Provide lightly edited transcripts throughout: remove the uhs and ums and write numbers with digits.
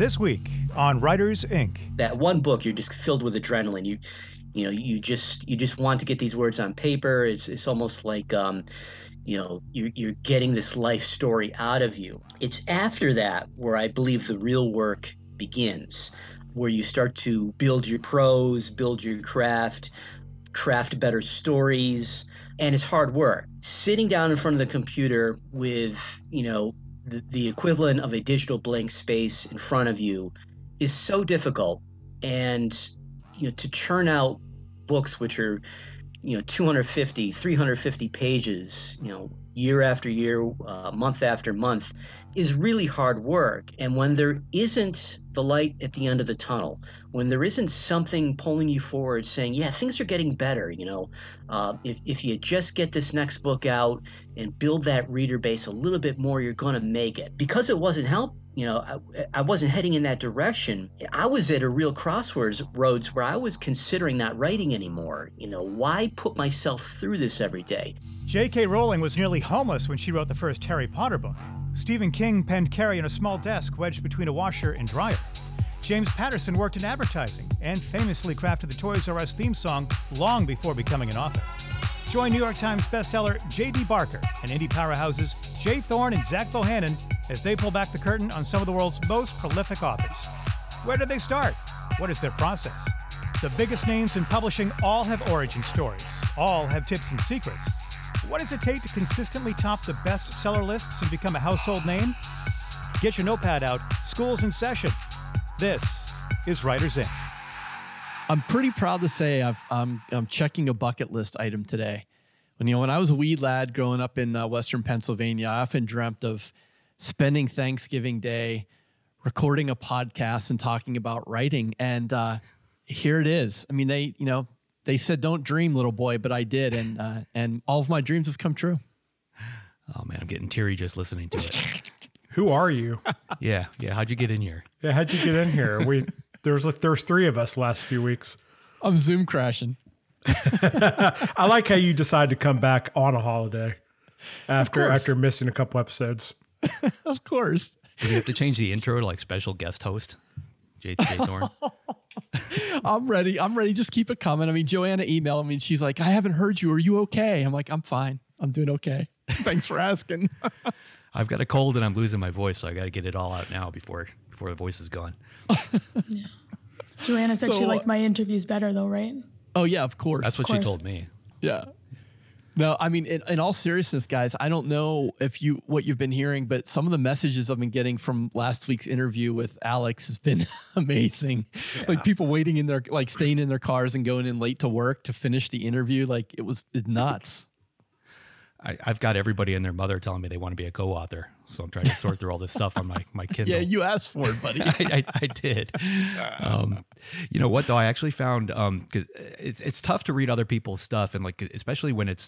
This week on Writers Inc. That one book, you're just filled with adrenaline. You just want to get these words on paper. It's almost like you're getting this life story out of you. It's after that where I believe the real work begins, where you start to build your prose, build your craft, craft better stories, and it's hard work. Sitting down in front of the computer with, the equivalent of a digital blank space in front of you is so difficult, and to churn out books which are 250, 350 pages, year after year, month after month, is really hard work. And when there isn't the light at the end of the tunnel, when there isn't something pulling you forward saying, yeah, things are getting better, if you just get this next book out and build that reader base a little bit more, you're going to make it. Because it wasn't helped, I wasn't heading in that direction. I was at a real crossroads where I was considering not writing anymore. Why put myself through this every day? J.K. Rowling was nearly homeless when she wrote the first Harry Potter book. Stephen King penned Carrie in a small desk wedged between a washer and dryer. James Patterson worked in advertising and famously crafted the Toys R Us theme song long before becoming an author. Join New York Times bestseller J.D. Barker and Indie powerhouses Jay Thorne and Zach Bohannon as they pull back the curtain on some of the world's most prolific authors. Where did they start? What is their process? The biggest names in publishing all have origin stories, all have tips and secrets. What does it take to consistently top the bestseller lists and become a household name? Get your notepad out. School's in session. This is Writers Inc. I'm pretty proud to say I'm checking a bucket list item today. When I was a wee lad growing up in Western Pennsylvania, I often dreamt of spending Thanksgiving Day recording a podcast and talking about writing. And here it is. I mean, they said, don't dream, little boy, but I did. And all of my dreams have come true. Oh, man, I'm getting teary just listening to it. Who are you? Yeah. How'd you get in here? Yeah, how'd you get in here? There's three of us last few weeks. I'm Zoom crashing. I like how you decide to come back on a holiday after missing a couple episodes. Of course. Do we have to change the intro to like special guest host? J.K. Thorne. I'm ready. Just keep it coming. I mean, Joanna emailed me. She's like, I haven't heard you. Are you okay? I'm like, I'm fine. I'm doing okay. Thanks for asking. I've got a cold and I'm losing my voice, so I got to get it all out now before the voice is gone. Yeah. Joanna said she liked my interviews better though, right? Oh, yeah, of course. That's what she told me. Yeah. No, I mean, in all seriousness, guys, I don't know what you've been hearing, but some of the messages I've been getting from last week's interview with Alex has been amazing. Yeah. Like people waiting in their, like staying in their cars and going in late to work to finish the interview. Like it's nuts. I've got everybody and their mother telling me they want to be a co-author. So I'm trying to sort through all this stuff on my Kindle. Yeah, you asked for it, buddy. I did. You know what, though? I actually found, because it's tough to read other people's stuff. And like, especially when it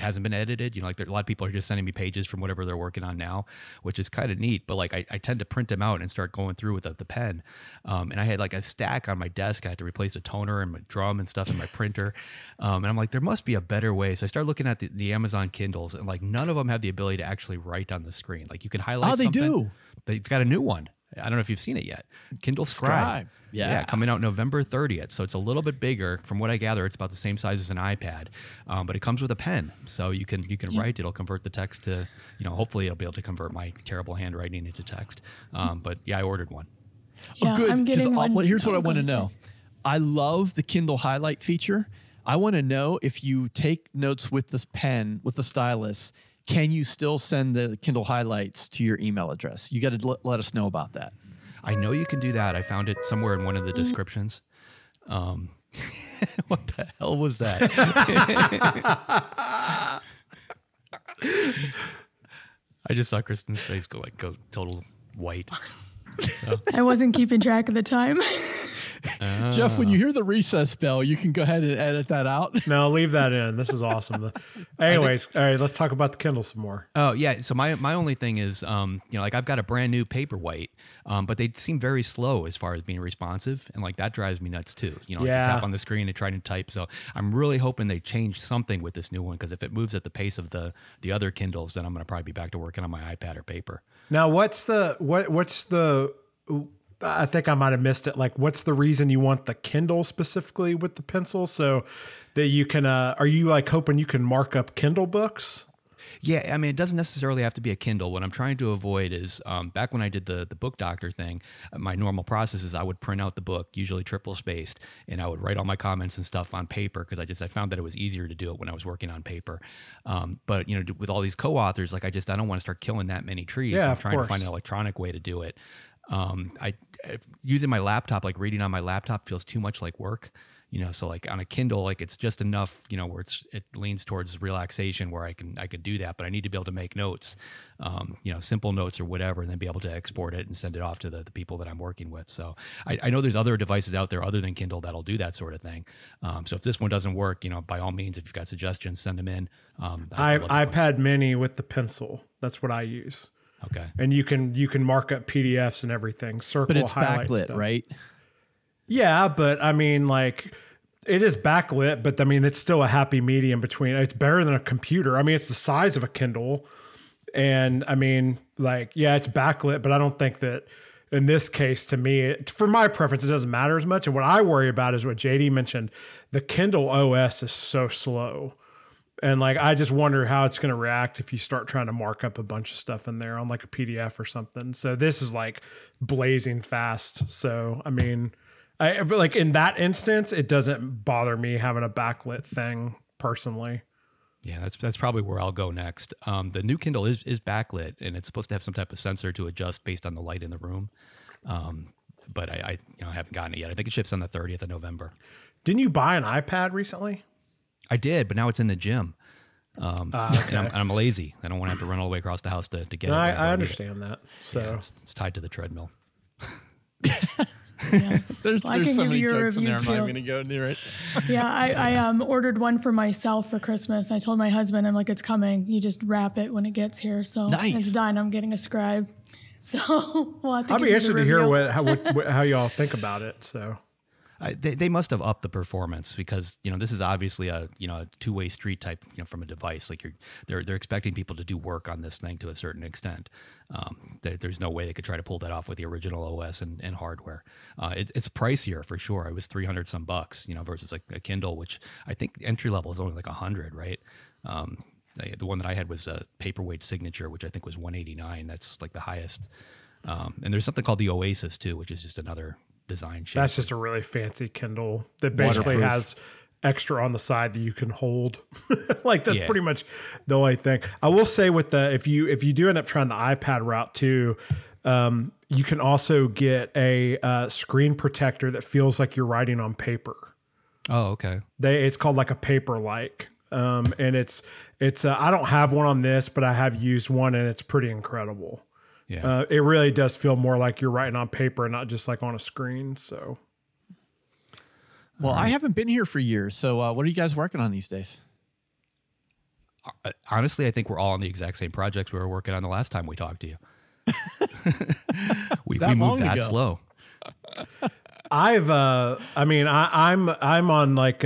hasn't been edited. A lot of people are just sending me pages from whatever they're working on now, which is kind of neat. But like, I tend to print them out and start going through with the pen. And I had like a stack on my desk. I had to replace a toner and my drum and stuff in my printer. And I'm like, there must be a better way. So I started looking at the Amazon Kindles, and like none of them have the ability to actually write on the screen. Like you can highlight something. Oh, they do. They've got a new one. I don't know if you've seen it yet. Kindle Scribe. Yeah, coming out November 30th. So it's a little bit bigger. From what I gather, it's about the same size as an iPad, but it comes with a pen. So you can write. It'll convert the text to, hopefully it'll be able to convert my terrible handwriting into text. But yeah, I ordered one. Yeah, oh, good. I'm getting one. Here's what I want to know. I love the Kindle Highlight feature. I want to know if you take notes with this pen, with the stylus, can you still send the Kindle highlights to your email address? You got to let us know about that. I know you can do that. I found it somewhere in one of the descriptions. What the hell was that? I just saw Kristen's face go total white. So. I wasn't keeping track of the time. Jeff, when you hear the recess bell, you can go ahead and edit that out. No, leave that in. This is awesome. Anyways, all right, let's talk about the Kindle some more. Oh, yeah. So my only thing is, I've got a brand new Paperwhite, but they seem very slow as far as being responsive. And like that drives me nuts too. I can tap on the screen and try to type. So I'm really hoping they change something with this new one, because if it moves at the pace of the other Kindles, then I'm going to probably be back to working on my iPad or paper. Now, what's the I think I might have missed it. Like, what's the reason you want the Kindle specifically with the pencil? So that you can, are you like hoping you can mark up Kindle books? Yeah, I mean, it doesn't necessarily have to be a Kindle. What I'm trying to avoid is, back when I did the book doctor thing, my normal process is I would print out the book, usually triple spaced, and I would write all my comments and stuff on paper because I found that it was easier to do it when I was working on paper. But you know, with all these co-authors, like I don't want to start killing that many trees. Yeah, so I'm trying to find an electronic way to do it. Using my laptop, like reading on my laptop, feels too much like work. You know, so like on a Kindle, like it's just enough, you know, where it leans towards relaxation where I can do that, but I need to be able to make notes, you know, simple notes or whatever, and then be able to export it and send it off to the people that I'm working with. So I know there's other devices out there other than Kindle that'll do that sort of thing. So if this one doesn't work, you know, by all means, if you've got suggestions, send them in. I've had many with the pencil. That's what I use. Okay. And you can mark up PDFs and everything, circle, but it's backlit, stuff. Right? Yeah, but I mean, like, it is backlit, but I mean, it's still a happy medium between. It's better than a computer. I mean, it's the size of a Kindle. And I mean, like, yeah, it's backlit, but I don't think that in this case, to me, for my preference, it doesn't matter as much. And what I worry about is what JD mentioned. The Kindle OS is so slow. And like, I just wonder how it's going to react if you start trying to mark up a bunch of stuff in there on like a PDF or something. So this is like blazing fast. So, I mean, like in that instance, it doesn't bother me having a backlit thing personally. Yeah, that's probably where I'll go next. The new Kindle is backlit, and it's supposed to have some type of sensor to adjust based on the light in the room. But I haven't gotten it yet. I think it ships on the 30th of November. Didn't you buy an iPad recently? I did, but now it's in the gym. Okay. And I'm lazy. I don't want to have to run all the way across the house to get it. I understand that. So yeah, it's tied to the treadmill. Yeah. There's so many jokes in there. I'm not going to go near it. Yeah, I ordered one for myself for Christmas. I told my husband, I'm like, it's coming. You just wrap it when it gets here. So nice. It's done. I'm getting a scribe. So we'll have to. I'll be interested to hear how y'all think about it. So they must have upped the performance because you know this is obviously a two-way street type, you know, from a device. Like they're expecting people to do work on this thing to a certain extent. There's no way they could try to pull that off with the original OS and hardware. It's pricier for sure. It was $300 some bucks, you know, versus like a Kindle, which I think entry level is only like $100, right? The one that I had was a Paperwhite Signature, which I think was $189. That's like the highest. And there's something called the Oasis too, which is just another design shape. That's just a really fancy Kindle that basically has extra on the side that you can hold. Like that's pretty much the only thing. I will say with if you do end up trying the iPad route too, you can also get a screen protector that feels like you're writing on paper. Oh, okay. It's called like a Paperlike. And it's I don't have one on this, but I have used one and it's pretty incredible. Yeah. It really does feel more like you're writing on paper and not just like on a screen. So, well, I haven't been here for years. So, what are you guys working on these days? Honestly, I think we're all on the exact same projects we were working on the last time we talked to you. we moved that slow. I'm on like.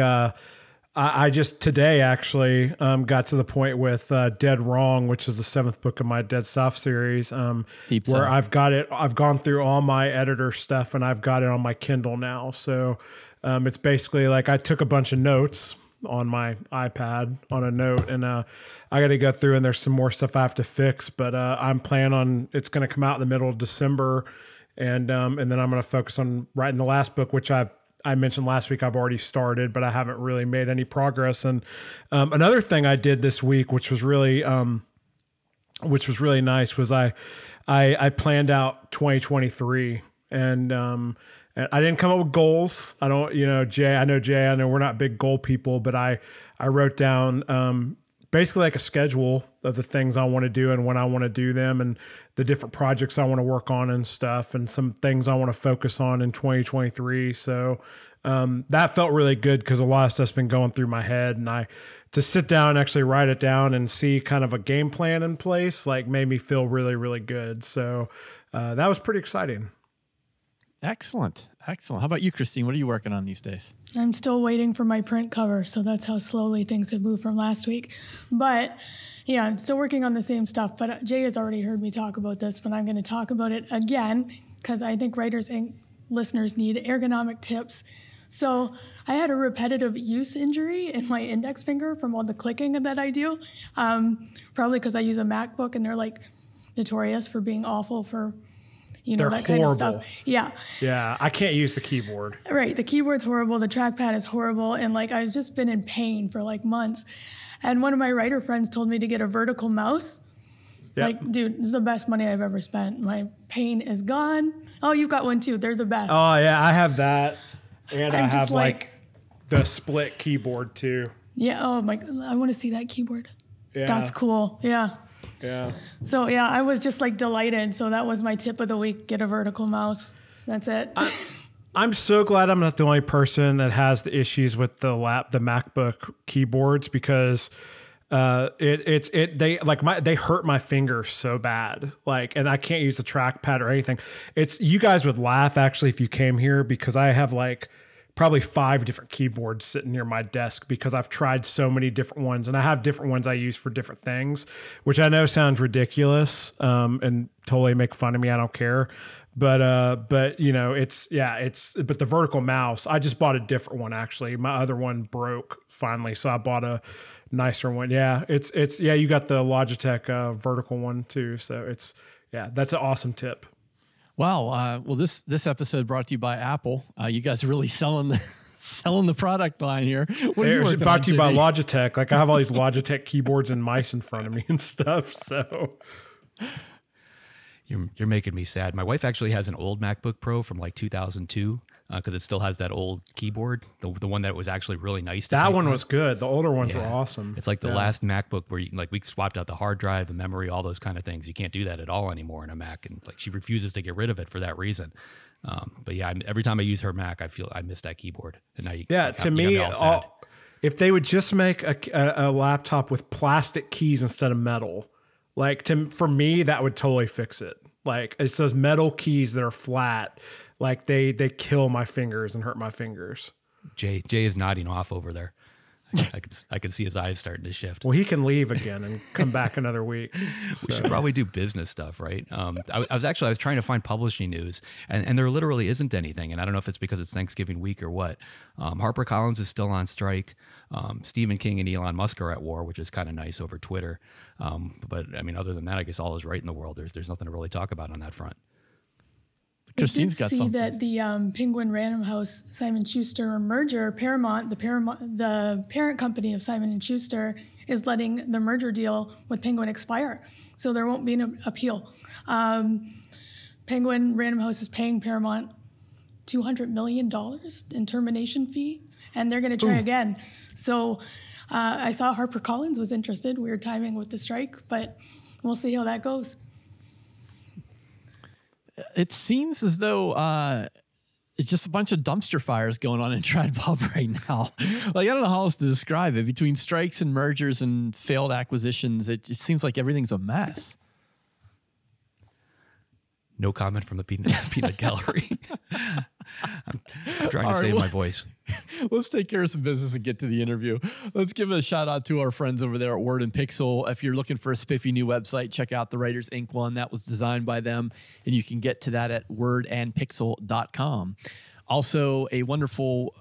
I just today actually got to the point with Dead Wrong, which is the 7th book of my Dead South series, where I've got it. I've gone through all my editor stuff and I've got it on my Kindle now. So it's basically like I took a bunch of notes on my iPad on a note and I got to go through and there's some more stuff I have to fix, but I'm planning on it's going to come out in the middle of December. And then I'm going to focus on writing the last book, which I mentioned last week I've already started, but I haven't really made any progress. And another thing I did this week, which was really nice, was I planned out 2023, and I didn't come up with goals. I don't, you know, Jay. I know we're not big goal people, but I wrote down basically like a schedule of the things I want to do and when I want to do them and the different projects I want to work on and stuff and some things I want to focus on in 2023. So that felt really good because a lot of stuff's been going through my head and to sit down and actually write it down and see kind of a game plan in place, like made me feel really, really good. So that was pretty exciting. Excellent. How about you, Christine? What are you working on these days? I'm still waiting for my print cover. So that's how slowly things have moved from last week. But yeah, I'm still working on the same stuff, but Jay has already heard me talk about this, but I'm going to talk about it again because I think Writers Inc. listeners need ergonomic tips. So I had a repetitive use injury in my index finger from all the clicking that I do, probably because I use a MacBook, and they're like notorious for being awful for, you know, they're that horrible. Kind of stuff. Yeah. Yeah. I can't use the keyboard. Right. The keyboard's horrible. The trackpad is horrible. And like, I've just been in pain for like months. And one of my writer friends told me to get a vertical mouse. Yep. Like, dude, this is the best money I've ever spent. My pain is gone. Oh, you've got one too. They're the best. Oh yeah. I have that. And I have like the split keyboard too. Yeah. Oh my, I want to see that keyboard. Yeah. That's cool. Yeah. Yeah. So yeah, I was just like delighted. So that was my tip of the week. Get a vertical mouse. That's it. I'm so glad I'm not the only person that has the issues with the MacBook keyboards, because they hurt my finger so bad. Like, and I can't use the trackpad or anything. It's, you guys would laugh actually if you came here, because I have like probably 5 different keyboards sitting near my desk because I've tried so many different ones, and I have different ones I use for different things, which I know sounds ridiculous, and totally make fun of me. I don't care. But you know, but the vertical mouse, I just bought a different one. Actually, my other one broke finally, so I bought a nicer one. Yeah. It's you got the Logitech, vertical one too. So that's an awesome tip. Wow. Well, this episode brought to you by Apple. You guys are really selling the product line here. What are you brought to you by Logitech. Like, I have all these Logitech keyboards and mice in front of me and stuff. So you're making me sad. My wife actually has an old MacBook Pro from like 2002 because it still has that old keyboard, the one that was actually really nice. That one was good. The older ones were awesome. It's like the last MacBook where you, like, we swapped out the hard drive, the memory, all those kind of things. You can't do that at all anymore in a Mac, and like she refuses to get rid of it for that reason. But yeah, every time I use her Mac, I feel I miss that keyboard. And now if they would just make a laptop with plastic keys instead of metal. Like, for me, that would totally fix it. Like, it's those metal keys that are flat. Like, they kill my fingers and hurt my fingers. Jay is nodding off over there. I can see his eyes starting to shift. Well, he can leave again and come back another week. So. We should probably do business stuff, right? I was trying to find publishing news, and there literally isn't anything. And I don't know if it's because it's Thanksgiving week or what. HarperCollins is still on strike. Stephen King and Elon Musk are at war, which is kind of nice over Twitter. But I mean, other than that, I guess all is right in the world. There's nothing to really talk about on that front. I did see that the Penguin Random House Simon Schuster merger, Paramount, the parent company of Simon & Schuster, is letting the merger deal with Penguin expire, so there won't be an appeal. Penguin Random House is paying Paramount $200 million in termination fee, and they're going to try again. So I saw HarperCollins was interested. Weird timing with the strike, but we'll see how that goes. It seems as though it's just a bunch of dumpster fires going on in Tradpub right now. Like, I don't know how else to describe it. Between strikes and mergers and failed acquisitions, it just seems like everything's a mess. No comment from the peanut gallery. I'm trying to save my voice. Let's take care of some business and get to the interview. Let's give a shout out to our friends over there at Word and Pixel. If you're looking for a spiffy new website, check out the Writers Inc. one. That was designed by them, and you can get to that at wordandpixel.com. Also, a wonderful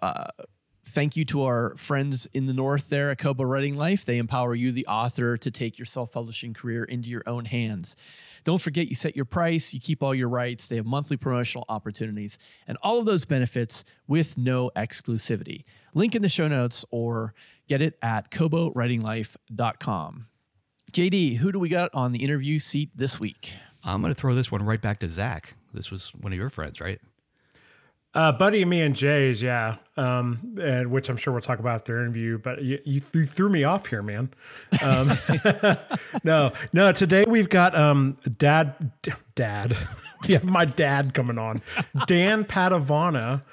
thank you to our friends in the north there at Cobo Writing Life. They empower you, the author, to take your self-publishing career into your own hands. Don't forget, you set your price, you keep all your rights, they have monthly promotional opportunities, and all of those benefits with no exclusivity. Link in the show notes, or get it at kobowritinglife.com. JD, who do we got on the interview seat this week? I'm going to throw this one right back to Zach. This was one of your friends, right? Buddy of me and Jay's, yeah, and which I'm sure we'll talk about after the interview, but you threw me off here, man. No, today we've got Dad. Yeah, my dad coming on. Dan Padavona.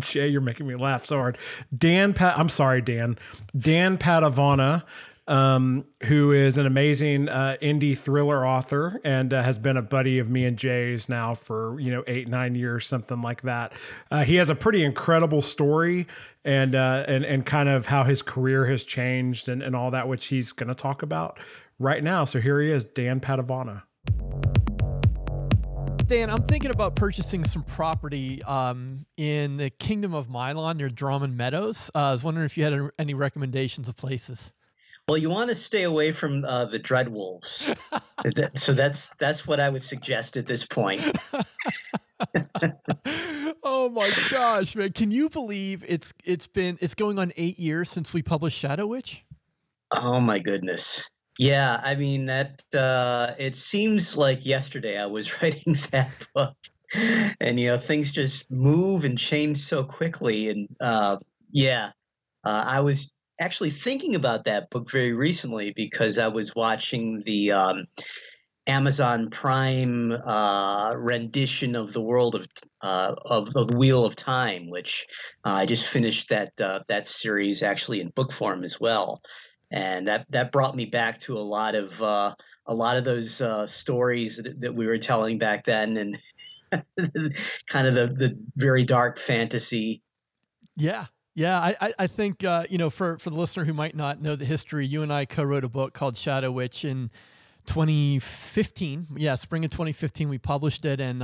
Jay, you're making me laugh so hard. I'm sorry, Dan. Dan Padavona. Who is an amazing indie thriller author and has been a buddy of me and Jay's now for 8-9 years, something like that. He has a pretty incredible story and kind of how his career has changed and all that, which he's going to talk about right now. So here he is, Dan Padavona. Dan, I'm thinking about purchasing some property in the Kingdom of Mylon near Drummond Meadows. I was wondering if you had any recommendations of places. Well, you want to stay away from the Dreadwolves. So that's what I would suggest at this point. Oh my gosh, man. Can you believe it's going on 8 years since we published Shadow Witch? Oh my goodness. Yeah, I mean that it seems like yesterday I was writing that book. And you know, things just move and change so quickly, and I was actually thinking about that book very recently because I was watching the Amazon Prime rendition of the world of the Wheel of Time, which I just finished that series actually in book form as well, and that brought me back to a lot of those stories that we were telling back then, and kind of the very dark fantasy. Yeah. Yeah, I think, for the listener who might not know the history, you and I co-wrote a book called Shadow Witch in 2015. Yeah, spring of 2015, we published it. And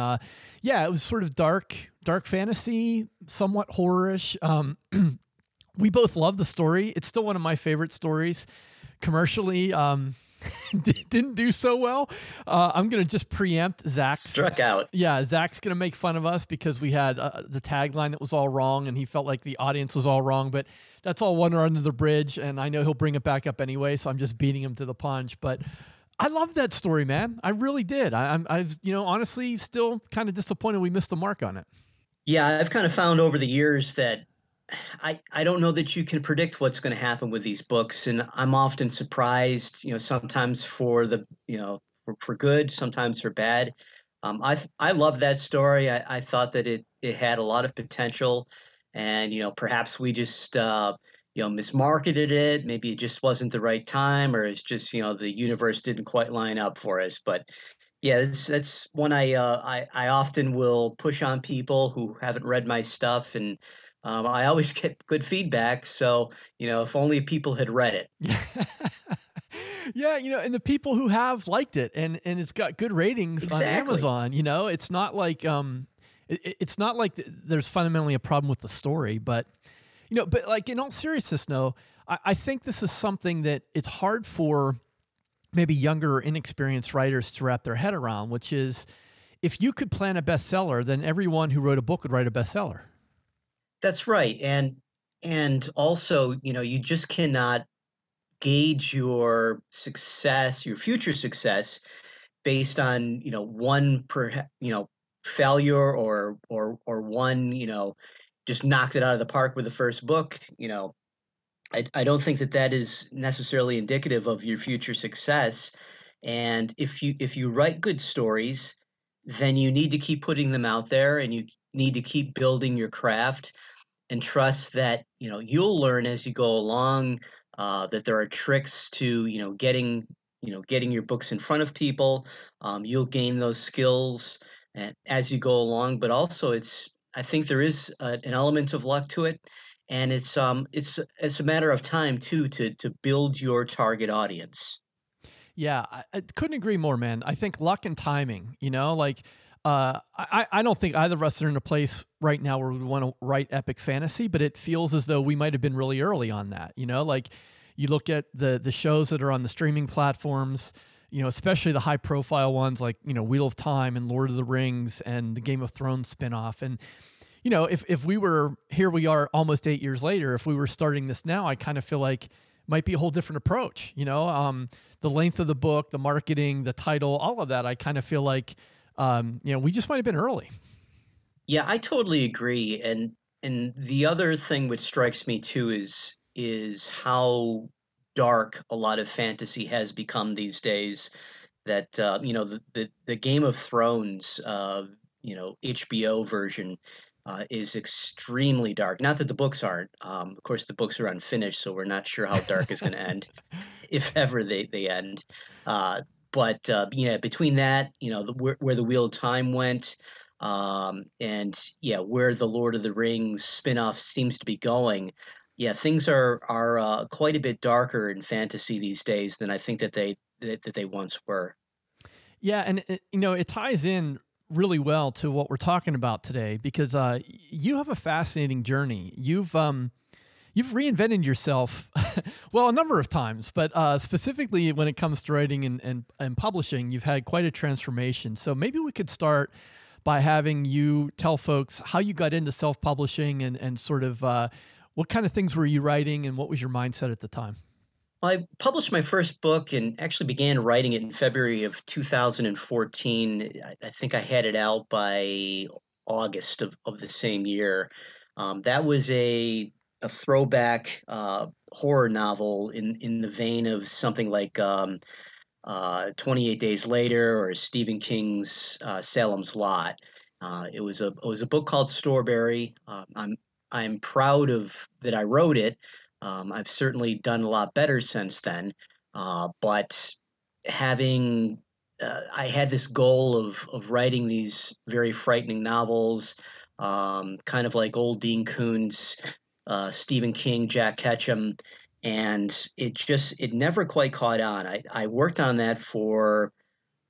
it was sort of dark fantasy, somewhat horror-ish. We both love the story. It's still one of my favorite stories. Commercially, didn't do so well. I'm going to just preempt Zach's. Struck out. Yeah, Zach's going to make fun of us because we had the tagline that was all wrong, and he felt like the audience was all wrong. But that's all water under the bridge, and I know he'll bring it back up anyway, so I'm just beating him to the punch. But I love that story, man. I really did. I'm honestly still kind of disappointed we missed the mark on it. Yeah, I've kind of found over the years that I don't know that you can predict what's going to happen with these books, and I'm often surprised, sometimes for good, sometimes for bad. I love that story. I thought that it had a lot of potential, and perhaps we just mismarketed it. Maybe it just wasn't the right time, or it's just the universe didn't quite line up for us. But yeah, that's one I often will push on people who haven't read my stuff, and I always get good feedback, so, if only people had read it. Yeah, and the people who have liked it, and it's got good ratings on Amazon, it's not like there's fundamentally a problem with the story, but, but like in all seriousness, though, I think this is something that it's hard for maybe younger or inexperienced writers to wrap their head around, which is if you could plan a bestseller, then everyone who wrote a book would write a bestseller. That's right. And also, you just cannot gauge your success, your future success based on, one failure or one, just knocked it out of the park with the first book. I don't think that is necessarily indicative of your future success. And if you write good stories, then you need to keep putting them out there, and you need to keep building your craft, and trust that, you'll learn as you go along, that there are tricks to, getting your books in front of people. You'll gain those skills as you go along, but also I think there is an element of luck to it. And it's a matter of time too, to build your target audience. Yeah, I couldn't agree more, man. I think luck and timing, I don't think either of us are in a place right now where we want to write epic fantasy, but it feels as though we might have been really early on that. You look at the shows that are on the streaming platforms, especially the high profile ones like, Wheel of Time and Lord of the Rings and the Game of Thrones spinoff. And, if we were here, we are almost 8 years later, if we were starting this now, I kind of feel like might be a whole different approach, the length of the book, the marketing, the title, all of that. I kind of feel like, we just might've been early. Yeah, I totally agree. And the other thing which strikes me too is how dark a lot of fantasy has become these days, that, the Game of Thrones, HBO version, is extremely dark. Not that the books aren't. Of course, the books are unfinished, so we're not sure how dark is going to end, if ever they end. But between that, where the Wheel of Time went, and where the Lord of the Rings spinoff seems to be going, things are quite a bit darker in fantasy these days than I think that they once were. Yeah, and it ties in really well to what we're talking about today, because you have a fascinating journey. You've reinvented yourself, well, a number of times, but specifically when it comes to writing and publishing, you've had quite a transformation. So maybe we could start by having you tell folks how you got into self-publishing and sort of what kind of things were you writing and what was your mindset at the time? I published my first book and actually began writing it in February of 2014. I think I had it out by August of the same year. That was a throwback horror novel in the vein of something like 28 Days Later or Stephen King's Salem's Lot. It was a book called Strawberry. I'm proud of that I wrote it. I've certainly done a lot better since then, but having I had this goal of writing these very frightening novels, kind of like old Dean Koontz, Stephen King, Jack Ketchum, and it never quite caught on. I worked on that for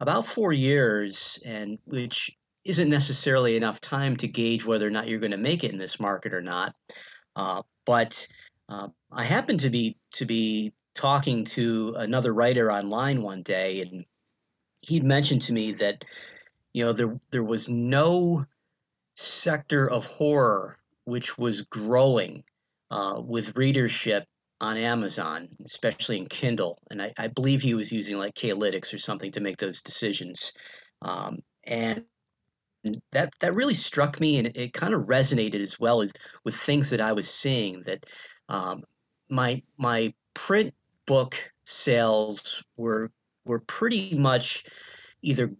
about 4 years, and which isn't necessarily enough time to gauge whether or not you're going to make it in this market or not, but. I happened to be talking to another writer online one day, and he'd mentioned to me that, you know, there was no sector of horror which was growing with readership on Amazon, especially in Kindle. And I believe he was using like K-Lytics or something to make those decisions. And that really struck me, and it kind of resonated as well with things that I was seeing that. My print book sales were pretty much either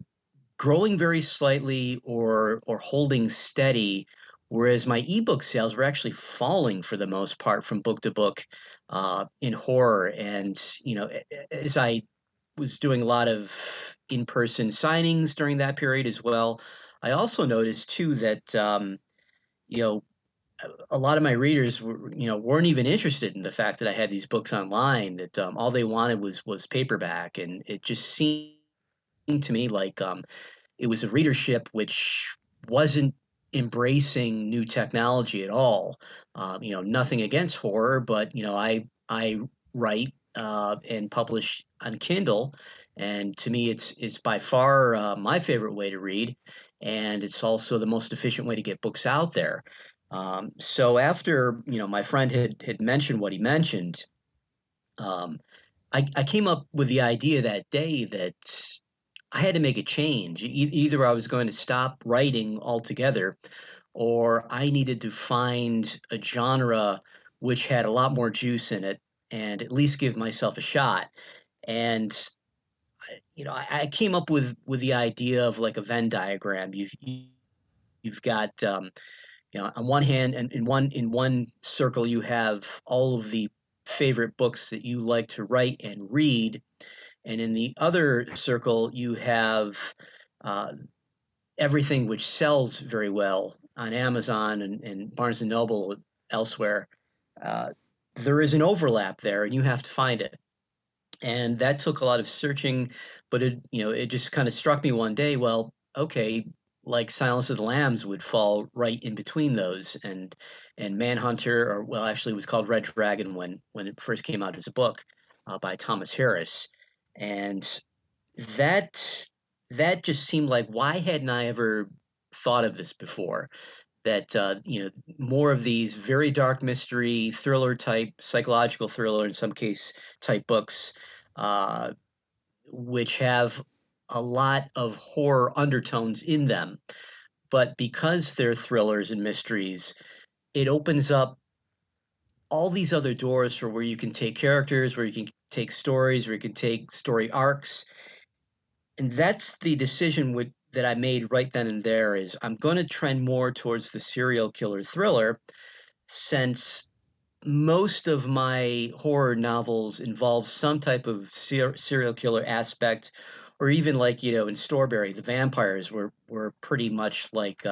growing very slightly or holding steady, whereas my ebook sales were actually falling for the most part from book to book in horror. And you know, as I was doing a lot of in-person signings during that period as well, I also noticed too that you know, a lot of my readers were, you know, weren't even interested in the fact that I had these books online, that all they wanted was paperback. And it just seemed to me like it was a readership which wasn't embracing new technology at all. You know, nothing against horror, but, you know, I write and publish on Kindle. And to me, it's by far my favorite way to read. And it's also the most efficient way to get books out there. So after, you know, my friend had mentioned what he mentioned, I came up with the idea that day that I had to make a change. Either I was going to stop writing altogether, or I needed to find a genre which had a lot more juice in it and at least give myself a shot. And, you know, I came up with the idea of like a Venn diagram. You've got, you know, on one hand, and in one circle, you have all of the favorite books that you like to write and read, and in the other circle, you have everything which sells very well on Amazon and Barnes & Noble elsewhere. There is an overlap there, and you have to find it. And that took a lot of searching, but it just kind of struck me one day. Well, okay. Like Silence of the Lambs would fall right in between those, and Manhunter, or well, actually it was called Red Dragon when it first came out as a book by Thomas Harris. And that just seemed like, why hadn't I ever thought of this before? That, you know, more of these very dark mystery thriller type, psychological thriller in some case type books, which have a lot of horror undertones in them, but because they're thrillers and mysteries, it opens up all these other doors for where you can take characters, where you can take stories, where you can take story arcs. And that's the decision that I made right then and there, is I'm going to trend more towards the serial killer thriller, since most of my horror novels involve some type of serial killer aspect. Or even like, you know, in Strawberry, the vampires were pretty much like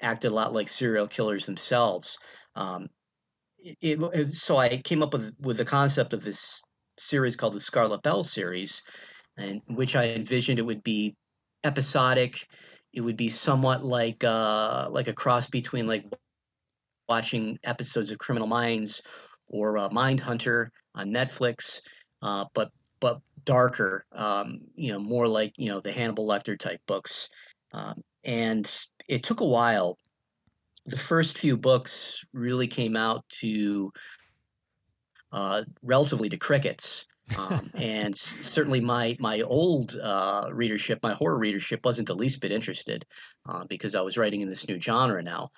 acted a lot like serial killers themselves. So I came up with the concept of this series called the Scarlet Bell series, and which I envisioned it would be episodic. It would be somewhat like a cross between like watching episodes of Criminal Minds or Mindhunter on Netflix, but darker, more like, the Hannibal Lecter type books. And it took a while. The first few books really came out to relatively to crickets. And certainly my old readership, my horror readership, wasn't the least bit interested because I was writing in this new genre now.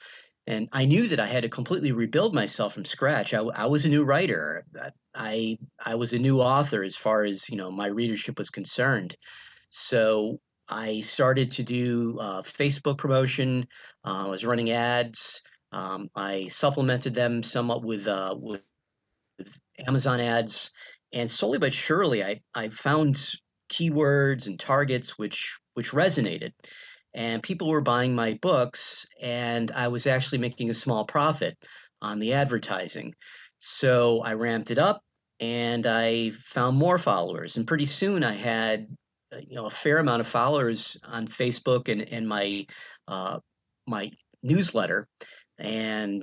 And I knew that I had to completely rebuild myself from scratch. I was a new writer. I was a new author as far as, my readership was concerned. So I started to do Facebook promotion. I was running ads. I supplemented them somewhat with Amazon ads. And slowly but surely, I found keywords and targets which resonated. And people were buying my books, and I was actually making a small profit on the advertising. So I ramped it up, and I found more followers. And pretty soon I had a fair amount of followers on Facebook and my newsletter. And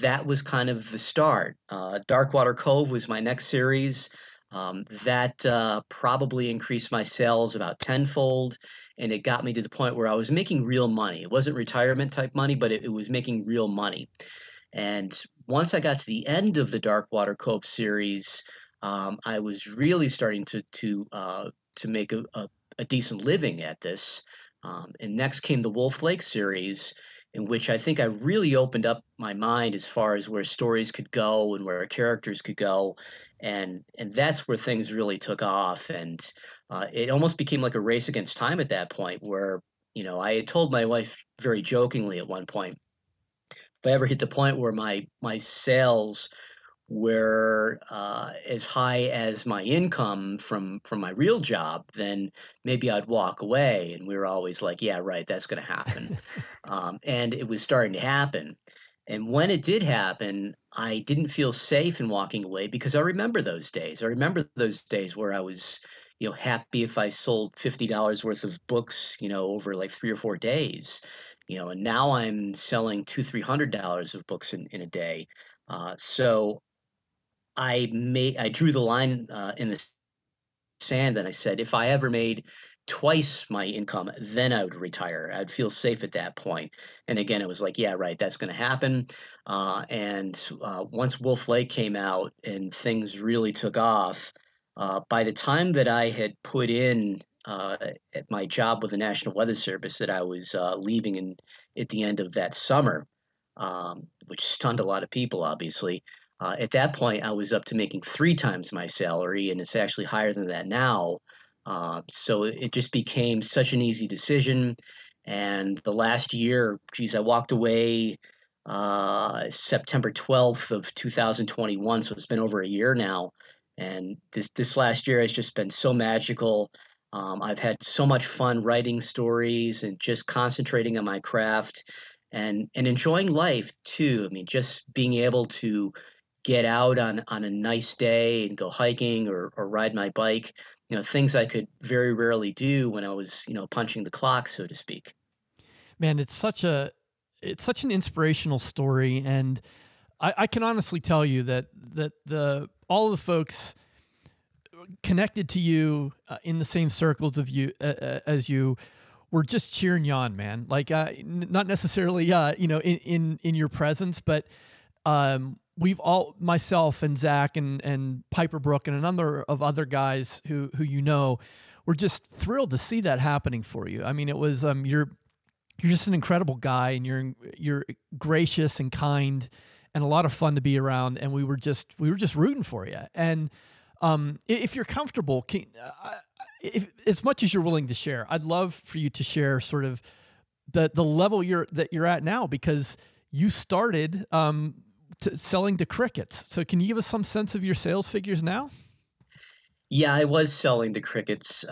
that was kind of the start. Darkwater Cove was my next series. That probably increased my sales about tenfold, and it got me to the point where I was making real money. It wasn't retirement type money, but it was making real money. And once I got to the end of the Darkwater Cove series, I was really starting to make a decent living at this. And next came the Wolf Lake series, in which I think I really opened up my mind as far as where stories could go and where characters could go. And that's where things really took off. And it almost became like a race against time at that point where, I had told my wife very jokingly at one point, if I ever hit the point where my sales were as high as my income from my real job, then maybe I'd walk away. And we were always like, yeah, right, that's going to happen. And it was starting to happen. And when it did happen, I didn't feel safe in walking away because I remember those days. I remember those days where I was, happy if I sold $50 worth of books, over like 3 or 4 days, and now I'm selling $200-$300 of books in a day. So I drew the line in the sand, and I said, if I ever made twice my income, then I would retire. I'd feel safe at that point. And again, it was like, yeah, right, that's going to happen. And once Wolf Lake came out and things really took off, by the time that I had put in at my job with the National Weather Service that I was leaving at the end of that summer, which stunned a lot of people, obviously. At that point, I was up to making 3 times my salary, and it's actually higher than that now. So it just became such an easy decision. And the last year, I walked away September 12th of 2021. So it's been over a year now. And this last year has just been so magical. I've had so much fun writing stories and just concentrating on my craft and enjoying life too. I mean, just being able to get out on a nice day and go hiking or ride my bike, things I could very rarely do when I was, punching the clock, so to speak. Man, it's such an inspirational story. And I can honestly tell you that all of the folks connected to you in the same circles of you as you were just cheering you on, man. Like, not necessarily, in your presence, but, we've all, myself and Zach and Piper Brook and a number of other guys who were just thrilled to see that happening for you. I mean, it was you're just an incredible guy, and you're gracious and kind and a lot of fun to be around. And we were just rooting for you. And if you're comfortable, if as much as you're willing to share, I'd love for you to share sort of the level that you're at now, because you started selling to crickets. So can you give us some sense of your sales figures now? Yeah, I was selling to crickets.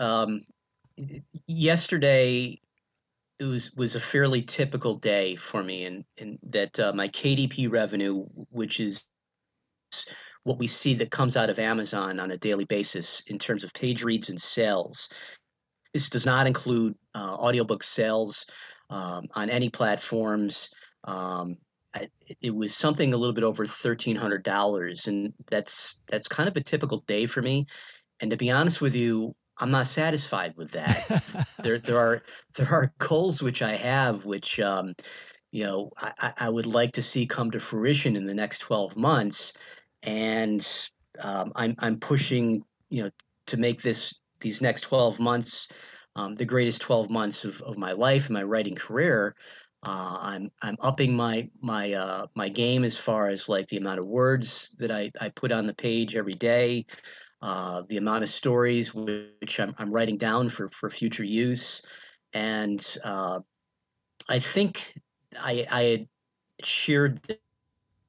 Yesterday, it was a fairly typical day for me, and that my KDP revenue, which is what we see that comes out of Amazon on a daily basis in terms of page reads and sales. This does not include audiobook sales. on any platforms. It was something a little bit over $1,300, and that's kind of a typical day for me. And to be honest with you, I'm not satisfied with that. there are goals which I have, which I would like to see come to fruition in the next 12 months, and I'm pushing to make these next 12 months the greatest 12 months of my life and my writing career. I'm upping my game as far as like the amount of words that I put on the page every day, the amount of stories which I'm writing down for future use, and I think I had shared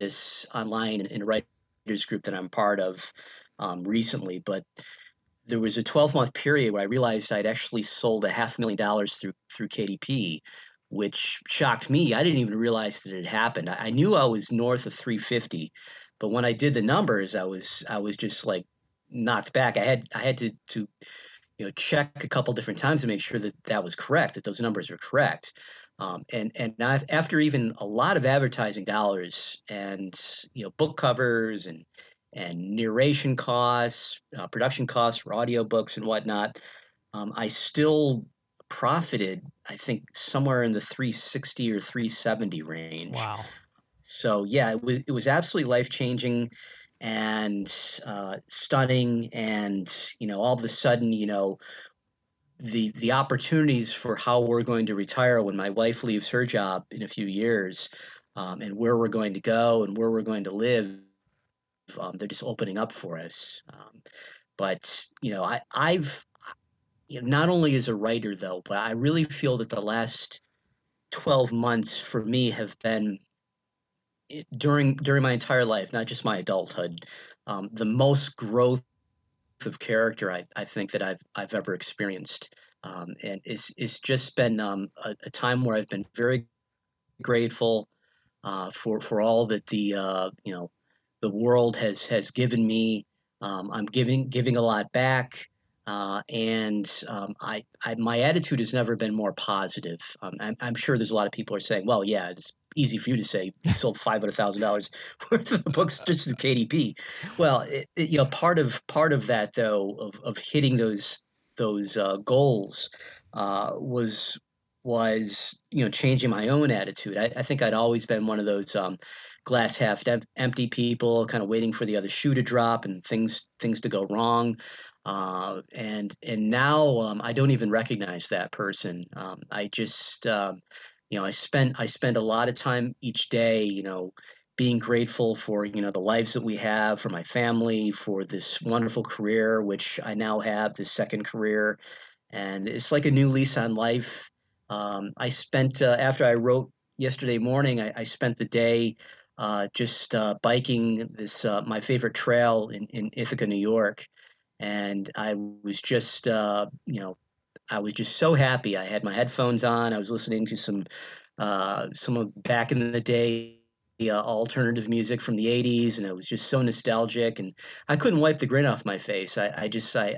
this online in a writers group that I'm part of recently, but there was a 12-month period where I realized I'd actually sold $500,000 through KDP, which shocked me. I didn't even realize that it had happened. I knew I was north of 350, but when I did the numbers, I was just like knocked back. I had to check a couple different times to make sure that was correct, that those numbers were correct. And after even a lot of advertising dollars and book covers and narration costs, production costs for audiobooks and whatnot, I still profited, I think, somewhere in the 360 or 370 range. Wow. So yeah, it was absolutely life-changing and stunning. And, all of a sudden, the opportunities for how we're going to retire when my wife leaves her job in a few years, and where we're going to go and where we're going to live, they're just opening up for us. But not only as a writer, though, but I really feel that the last 12 months for me have been, during my entire life, not just my adulthood, the most growth of character I think that I've ever experienced. And it's just been a time where I've been very grateful for all that the world has given me. I'm giving a lot back. My attitude has never been more positive. I'm sure there's a lot of people are saying, well, yeah, it's easy for you to say you sold $500,000 worth of books just through KDP. Well, part of that, though, of hitting those goals, was changing my own attitude. I think I'd always been one of those, glass half empty people, kind of waiting for the other shoe to drop and things to go wrong. And now I don't even recognize that person. I spend a lot of time each day, being grateful for, the lives that we have, for my family, for this wonderful career, which I now have, this second career. And it's like a new lease on life. I spent, after I wrote yesterday morning, I spent the day just biking this, my favorite trail in Ithaca, New York. And I was just, I was just so happy. I had my headphones on. I was listening to some of back in the day alternative music from the 80s, and it was just so nostalgic. And I couldn't wipe the grin off my face. I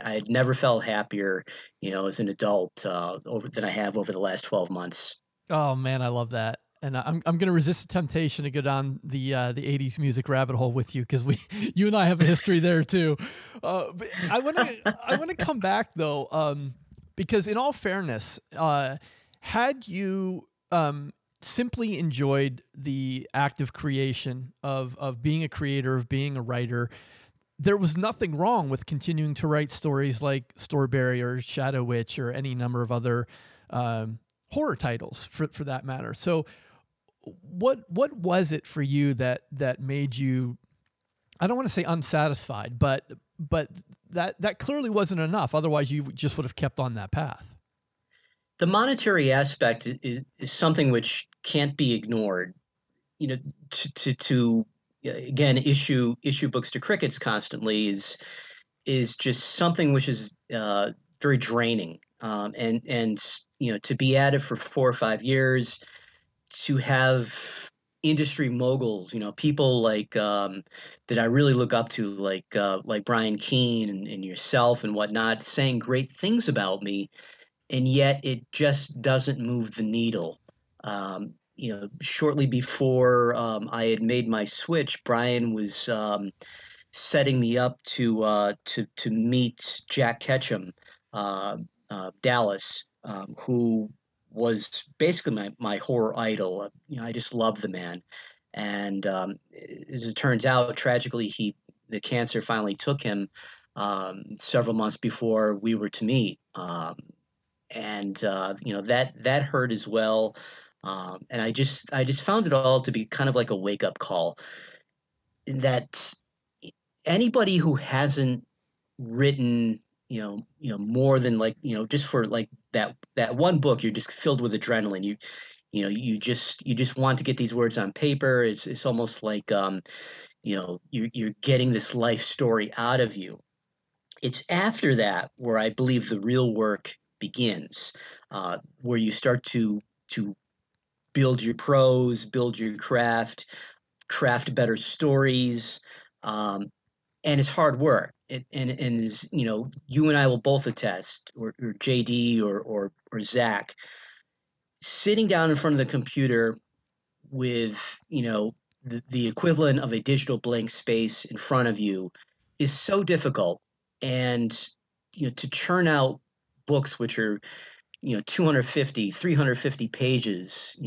had never felt happier, as an adult than I have over the last 12 months. Oh man, I love that. And I'm going to resist the temptation to go down the 80s music rabbit hole with you, because you and I have a history there too. But I want to come back though, because in all fairness, had you simply enjoyed the act of creation, of being a creator, of being a writer, there was nothing wrong with continuing to write stories like Strawberry or Shadow Witch or any number of other horror titles for that matter. So what was it for you that made you, I don't want to say unsatisfied, but that clearly wasn't enough. Otherwise you just would have kept on that path. The monetary aspect is something which can't be ignored, to again, issue books to crickets constantly is just something which is very draining. And to be at it for 4 or 5 years, to have industry moguls, people like that I really look up to, like Brian Keene and yourself and whatnot, saying great things about me, and yet it just doesn't move the needle. Shortly before I had made my switch, Brian was setting me up to meet Jack Ketchum, Dallas, who was basically my horror idol. I just loved the man. And as it turns out, tragically, the cancer finally took him several months before we were to meet. That hurt as well. And I just found it all to be kind of like a wake-up call that anybody who hasn't written, more than just for like that one book, you're just filled with adrenaline. You just want to get these words on paper. It's almost like, you're getting this life story out of you. It's after that where I believe the real work begins, where you start to build your prose, build your craft better stories. And it's hard work. And is, you and I will both attest, or JD or Zach, sitting down in front of the computer with, the equivalent of a digital blank space in front of you is so difficult. And, to churn out books which are, 250, 350 pages,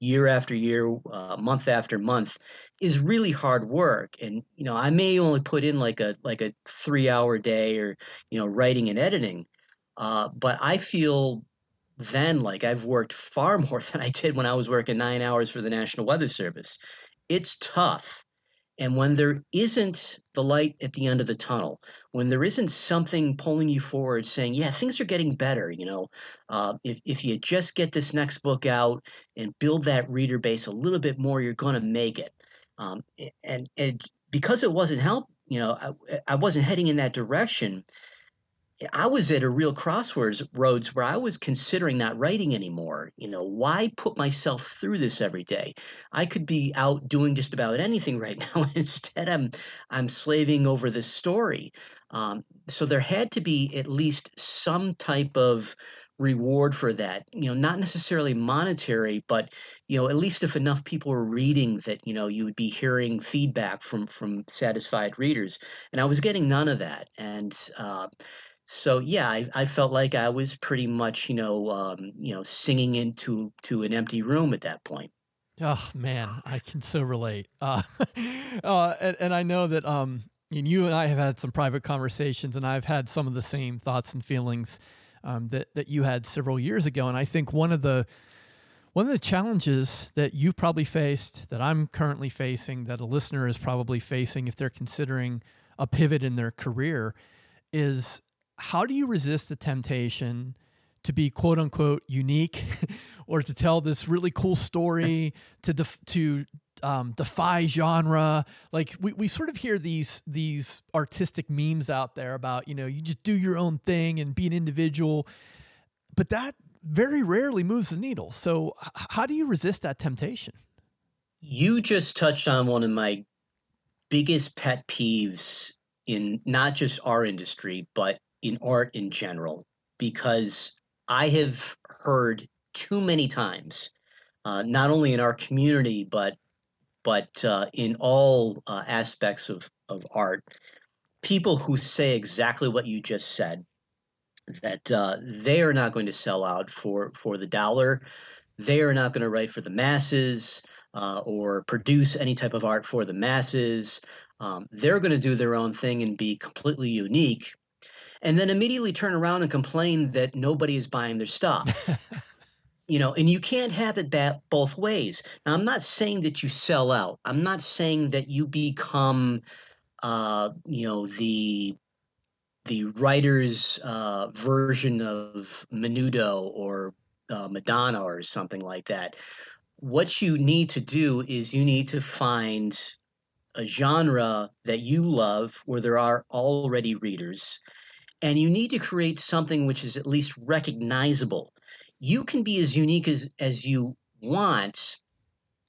year after year, month after month, is really hard work. And, I may only put in like a 3-hour day or, writing and editing. But I feel then like I've worked far more than I did when I was working 9 hours for the National Weather Service. It's tough. And when there isn't the light at the end of the tunnel, when there isn't something pulling you forward saying, yeah, things are getting better, if you just get this next book out and build that reader base a little bit more, you're going to make it. And because it wasn't help, I wasn't heading in that direction. I was at a real crossroads where I was considering not writing anymore. Why put myself through this every day? I could be out doing just about anything right now. Instead, I'm slaving over this story. So there had to be at least some type of reward for that. Not necessarily monetary, but at least if enough people were reading that, you would be hearing feedback from satisfied readers. And I was getting none of that. And so yeah, I felt like I was pretty much, singing into an empty room at that point. Oh man, I can so relate. And I know that and you and I have had some private conversations, and I've had some of the same thoughts and feelings that you had several years ago. And I think one of the challenges that you probably faced, that I'm currently facing, that a listener is probably facing if they're considering a pivot in their career, is how do you resist the temptation to be quote unquote unique or to tell this really cool story, to defy genre? Like we sort of hear these artistic memes out there about, you just do your own thing and be an individual, but that very rarely moves the needle. So how do you resist that temptation? You just touched on one of my biggest pet peeves in not just our industry, but in art in general, because I have heard too many times, not only in our community, but in all aspects of art, people who say exactly what you just said, that they are not going to sell out for the dollar. They are not going to write for the masses or produce any type of art for the masses. They're going to do their own thing and be completely unique, and then immediately turn around and complain that nobody is buying their stuff. And you can't have it both ways. Now, I'm not saying that you sell out. I'm not saying that you become, the writer's version of Menudo or Madonna or something like that. What you need to do is you need to find a genre that you love where there are already readers, and you need to create something which is at least recognizable. You can be as unique as you want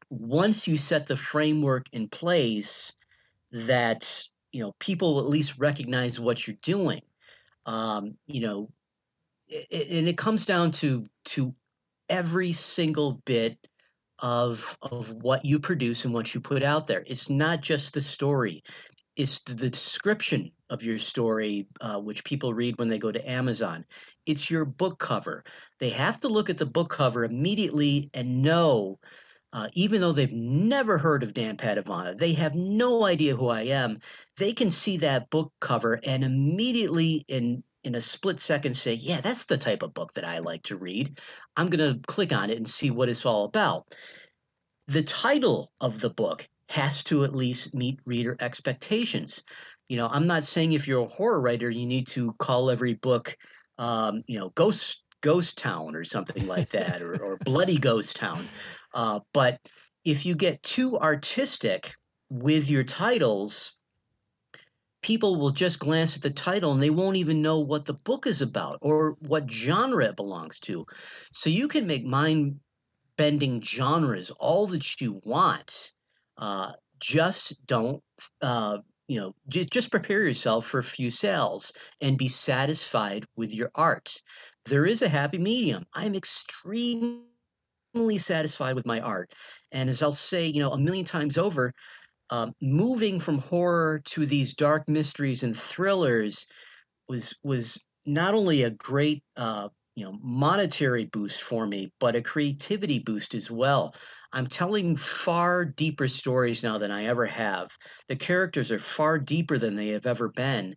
once you set the framework in place that, people will at least recognize what you're doing. And it comes down to every single bit of what you produce and what you put out there. It's not just the story. It's the description of your story, which people read when they go to Amazon. It's your book cover. They have to look at the book cover immediately and know, even though they've never heard of Dan Padavona, they have no idea who I am. They can see that book cover and immediately in a split second say, yeah, that's the type of book that I like to read. I'm going to click on it and see what it's all about. The title of the book has to at least meet reader expectations. You know, I'm not saying if you're a horror writer, you need to call every book, Ghost Town or something like that, or Bloody Ghost Town. But if you get too artistic with your titles, people will just glance at the title and they won't even know what the book is about or what genre it belongs to. So you can make mind-bending genres all that you want. Just don't, just prepare yourself for a few sales and be satisfied with your art. There is a happy medium. I'm extremely satisfied with my art. And as I'll say, a million times over, moving from horror to these dark mysteries and thrillers was not only a great, monetary boost for me, but a creativity boost as well. I'm telling far deeper stories now than I ever have. The characters are far deeper than they have ever been.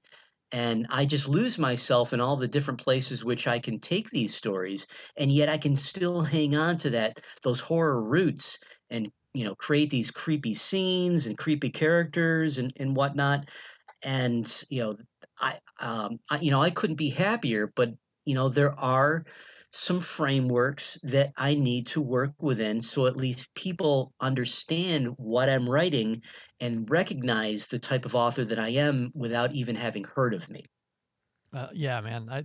And I just lose myself in all the different places which I can take these stories. And yet I can still hang on to those horror roots and, create these creepy scenes and creepy characters and whatnot. And, I couldn't be happier, but there are some frameworks that I need to work within so at least people understand what I'm writing and recognize the type of author that I am without even having heard of me. Yeah, man, I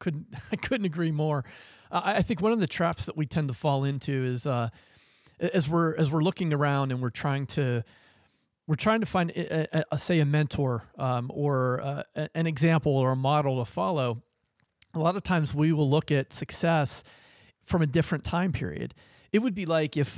couldn't agree more. I think one of the traps that we tend to fall into is as we're looking around and we're trying to find a mentor or an example or a model to follow. A lot of times we will look at success from a different time period. It would be like if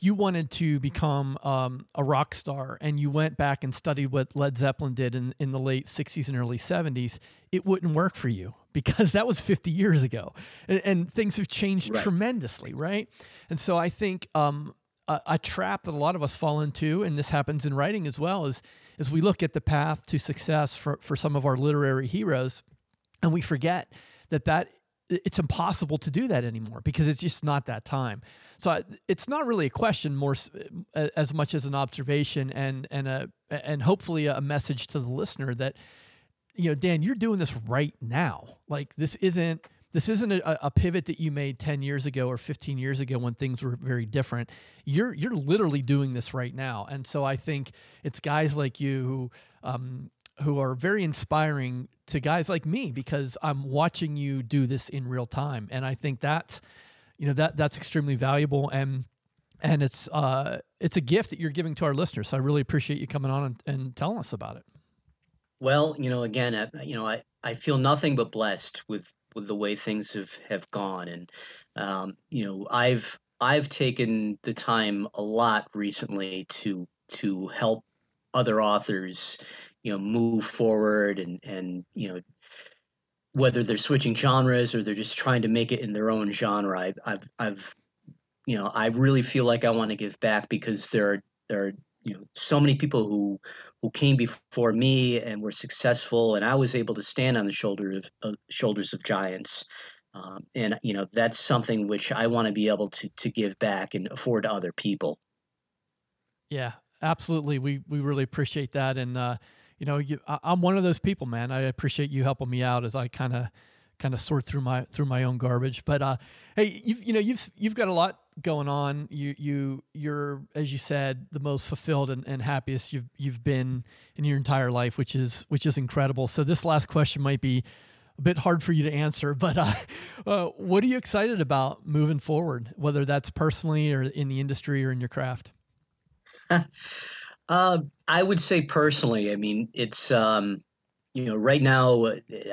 you wanted to become a rock star and you went back and studied what Led Zeppelin did in the late 60s and early 70s, it wouldn't work for you because that was 50 years ago. And things have changed tremendously, right? And so I think a trap that a lot of us fall into, and this happens in writing as well, is as we look at the path to success for some of our literary heroes, and we forget that it's impossible to do that anymore because it's just not that time. So it's not really a question more as much as an observation and hopefully a message to the listener that, Dan, you're doing this right now. Like this isn't a pivot that you made 10 years ago or 15 years ago when things were very different. You're literally doing this right now. And so I think it's guys like you who are very inspiring to guys like me because I'm watching you do this in real time. And I think that's extremely valuable and it's a gift that you're giving to our listeners. So I really appreciate you coming on and telling us about it. Well, again, I feel nothing but blessed with the way things have gone. And, I've taken the time a lot recently to help other authors, move forward and whether they're switching genres or they're just trying to make it in their own genre. I really feel like I want to give back because there are so many people who came before me and were successful, and I was able to stand on the shoulders of giants, and that's something which I want to be able to give back and afford to other people. Yeah, absolutely. We really appreciate that, and I'm one of those people, man. I appreciate you helping me out as I kind of sort through my own garbage. But hey, you've got a lot going on. You're, as you said, the most fulfilled and happiest you've been in your entire life, which is incredible. So this last question might be a bit hard for you to answer, but what are you excited about moving forward, whether that's personally or in the industry or in your craft? I would say personally, I mean, it's, right now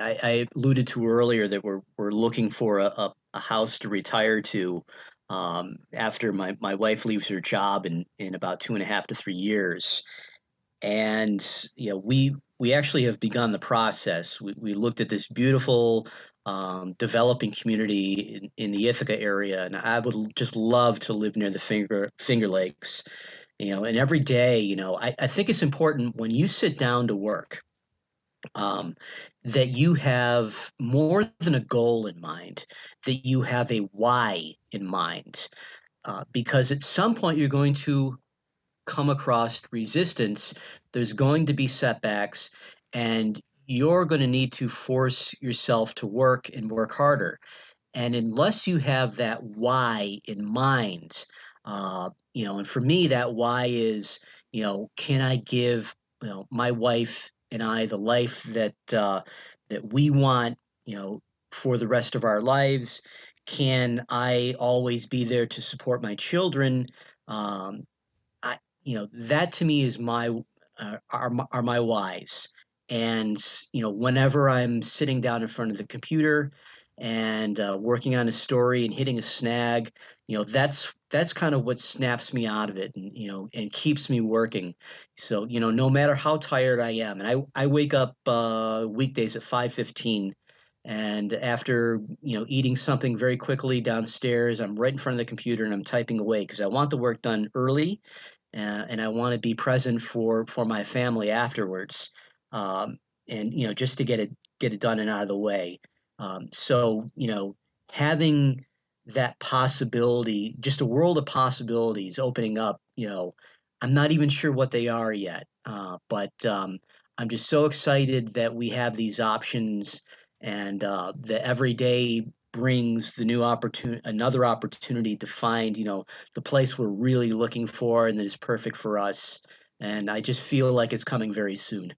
I alluded to earlier that we're looking for a a house to retire to after my wife leaves her job in about 2.5 to 3 years. And, you know, we actually have begun the process. We looked at this beautiful developing community in the Ithaca area, and I would just love to live near the Finger Lakes. You know, and every day, you know, I think it's important when you sit down to work that you have more than a goal in mind, that you have a why in mind, because at some point you're going to come across resistance. There's going to be setbacks, and you're going to need to force yourself to work and work harder. And unless you have that why in mind, you know, and for me, that why is, you know, can I give, you know, my wife and I the life that that we want, you know, for the rest of our lives? Can I always be there to support my children? You know, that to me is my whys. And, you know, whenever I'm sitting down in front of the computer and working on a story and hitting a snag, you know, that's kind of what snaps me out of it and, you know, and keeps me working. So, you know, no matter how tired I am, and I wake up weekdays at 5:15, and after, you know, eating something very quickly downstairs, I'm right in front of the computer and I'm typing away because I want the work done early. And I want to be present for my family afterwards, and, you know, just to get it done and out of the way. So, you know, having that possibility, just a world of possibilities opening up, you know, I'm not even sure what they are yet, but I'm just so excited that we have these options, and that every day brings the new another opportunity to find, you know, the place we're really looking for and that is perfect for us. And I just feel like it's coming very soon.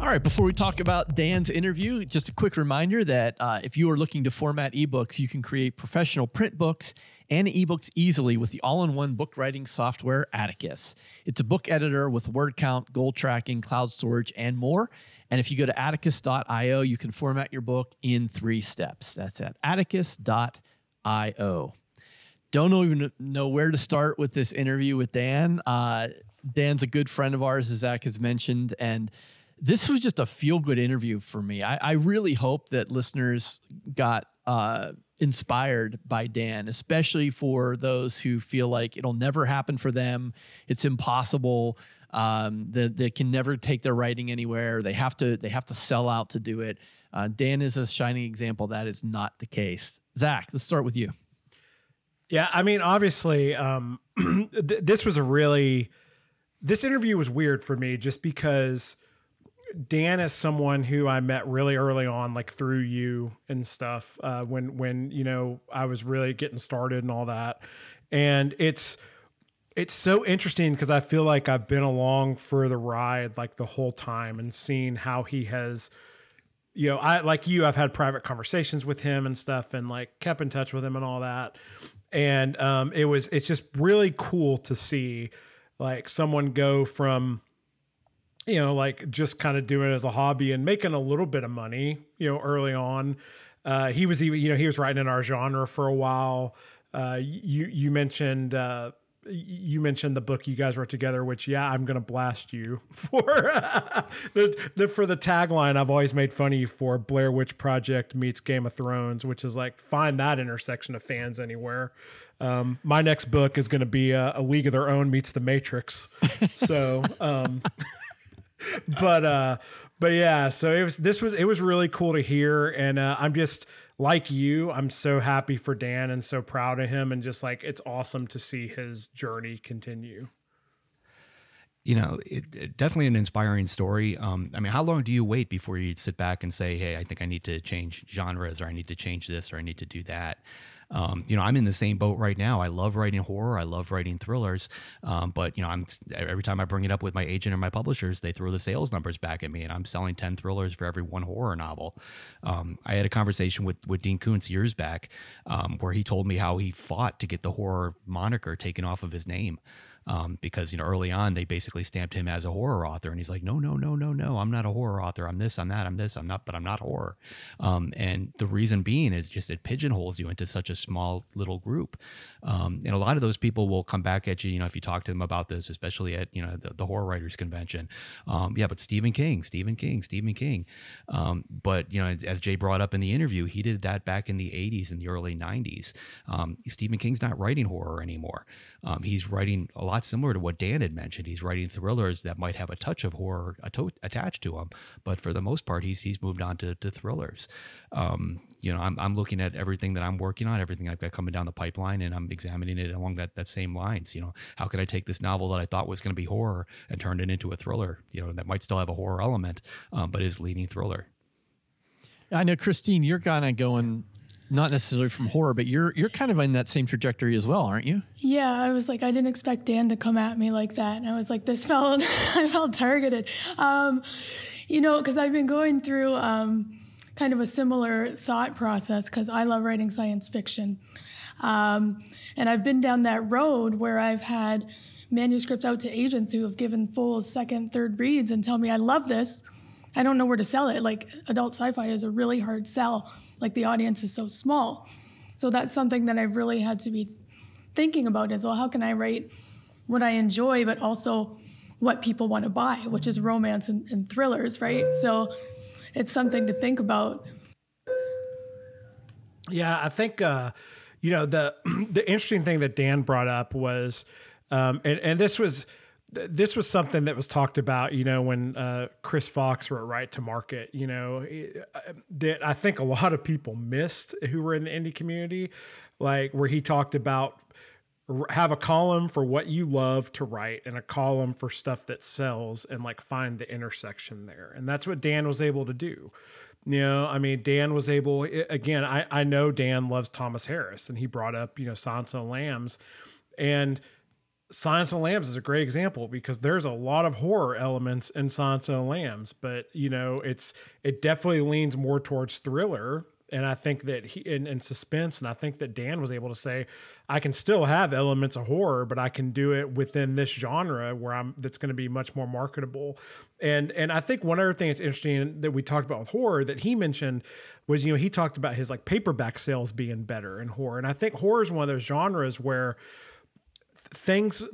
All right, before we talk about Dan's interview, just a quick reminder that if you are looking to format ebooks, you can create professional print books and ebooks easily with the all-in-one book writing software, Atticus. It's a book editor with word count, goal tracking, cloud storage, and more. And if you go to atticus.io, you can format your book in 3 steps. That's at atticus.io. Don't even know where to start with this interview with Dan. Dan's a good friend of ours, as Zach has mentioned, and this was just a feel-good interview for me. I really hope that listeners got inspired by Dan, especially for those who feel like it'll never happen for them. It's impossible. They can never take their writing anywhere. They have to sell out to do it. Dan is a shining example that is not the case. Zach, let's start with you. Yeah, I mean, obviously, this interview was weird for me just because Dan is someone who I met really early on, like through you and stuff, when, you know, I was really getting started and all that. And it's so interesting because I feel like I've been along for the ride, like the whole time, and seen how he has, you know, I've had private conversations with him and stuff, and like kept in touch with him and all that. And, it's just really cool to see like someone go from, you know, like just kind of doing it as a hobby and making a little bit of money, you know, early on. He was writing in our genre for a while. You mentioned the book you guys wrote together, which, yeah, I'm going to blast you for the tagline I've always made fun of you for, Blair Witch Project meets Game of Thrones, which is like, find that intersection of fans anywhere. My next book is going to be A League of Their Own meets The Matrix. So, but yeah, so it was really cool to hear. And, I'm just like you, I'm so happy for Dan and so proud of him. And just like, it's awesome to see his journey continue. You know, it definitely an inspiring story. I mean, how long do you wait before you sit back and say, hey, I think I need to change genres, or I need to change this, or I need to do that? You know, I'm in the same boat right now. I love writing horror. I love writing thrillers. But, you know, every time I bring it up with my agent or my publishers, they throw the sales numbers back at me, and I'm selling 10 thrillers for every 1 horror novel. I had a conversation with Dean Koontz years back where he told me how he fought to get the horror moniker taken off of his name. because, you know, early on they basically stamped him as a horror author, and he's like, no, I'm not a horror author. I'm this, I'm that, I'm this, I'm not, but I'm not horror. And the reason being is just it pigeonholes you into such a small little group. And a lot of those people will come back at you, you know, if you talk to them about this, especially at, you know, the Horror Writers Convention. Yeah, but Stephen King. But, you know, as Jay brought up in the interview, he did that back in the 80s and the early 90s. Stephen King's not writing horror anymore. He's writing a lot similar to what Dan had mentioned. He's writing thrillers that might have a touch of horror attached to them, but for the most part, he's moved on to thrillers. You know, I'm looking at everything that I'm working on, everything I've got coming down the pipeline, and I'm examining it along that same lines. You know, how can I take this novel that I thought was going to be horror and turn it into a thriller? You know, that might still have a horror element, but is leaning thriller. I know, Christine, you're kind of going, not necessarily from horror, but you're kind of in that same trajectory as well, aren't you? Yeah, I was like, I didn't expect Dan to come at me like that. And I was like, I felt targeted. You know, because I've been going through kind of a similar thought process, because I love writing science fiction. And I've been down that road where I've had manuscripts out to agents who have given full second, third reads and tell me, I love this. I don't know where to sell it. Like, adult sci-fi is a really hard sell. Like, the audience is so small. So that's something that I've really had to be thinking about is, well, how can I write what I enjoy, but also what people want to buy, which is romance and thrillers, right? So it's something to think about. Yeah, I think, you know, the interesting thing that Dan brought up was, and this was something that was talked about, you know, when Chris Fox wrote Right to Market, you know, that I think a lot of people missed who were in the indie community, like where he talked about have a column for what you love to write and a column for stuff that sells, and like find the intersection there. And that's what Dan was able to do. You know, I mean, Dan was able, again, I know Dan loves Thomas Harris, and he brought up, you know, Silence of the Lambs, and Silence of the Lambs is a great example because there's a lot of horror elements in Silence of the Lambs, but you know, it definitely leans more towards thriller. And I think that and suspense. And I think that Dan was able to say, I can still have elements of horror, but I can do it within this genre where that's going to be much more marketable. And I think one other thing that's interesting that we talked about with horror that he mentioned was, you know, he talked about his like paperback sales being better in horror. And I think horror is one of those genres where things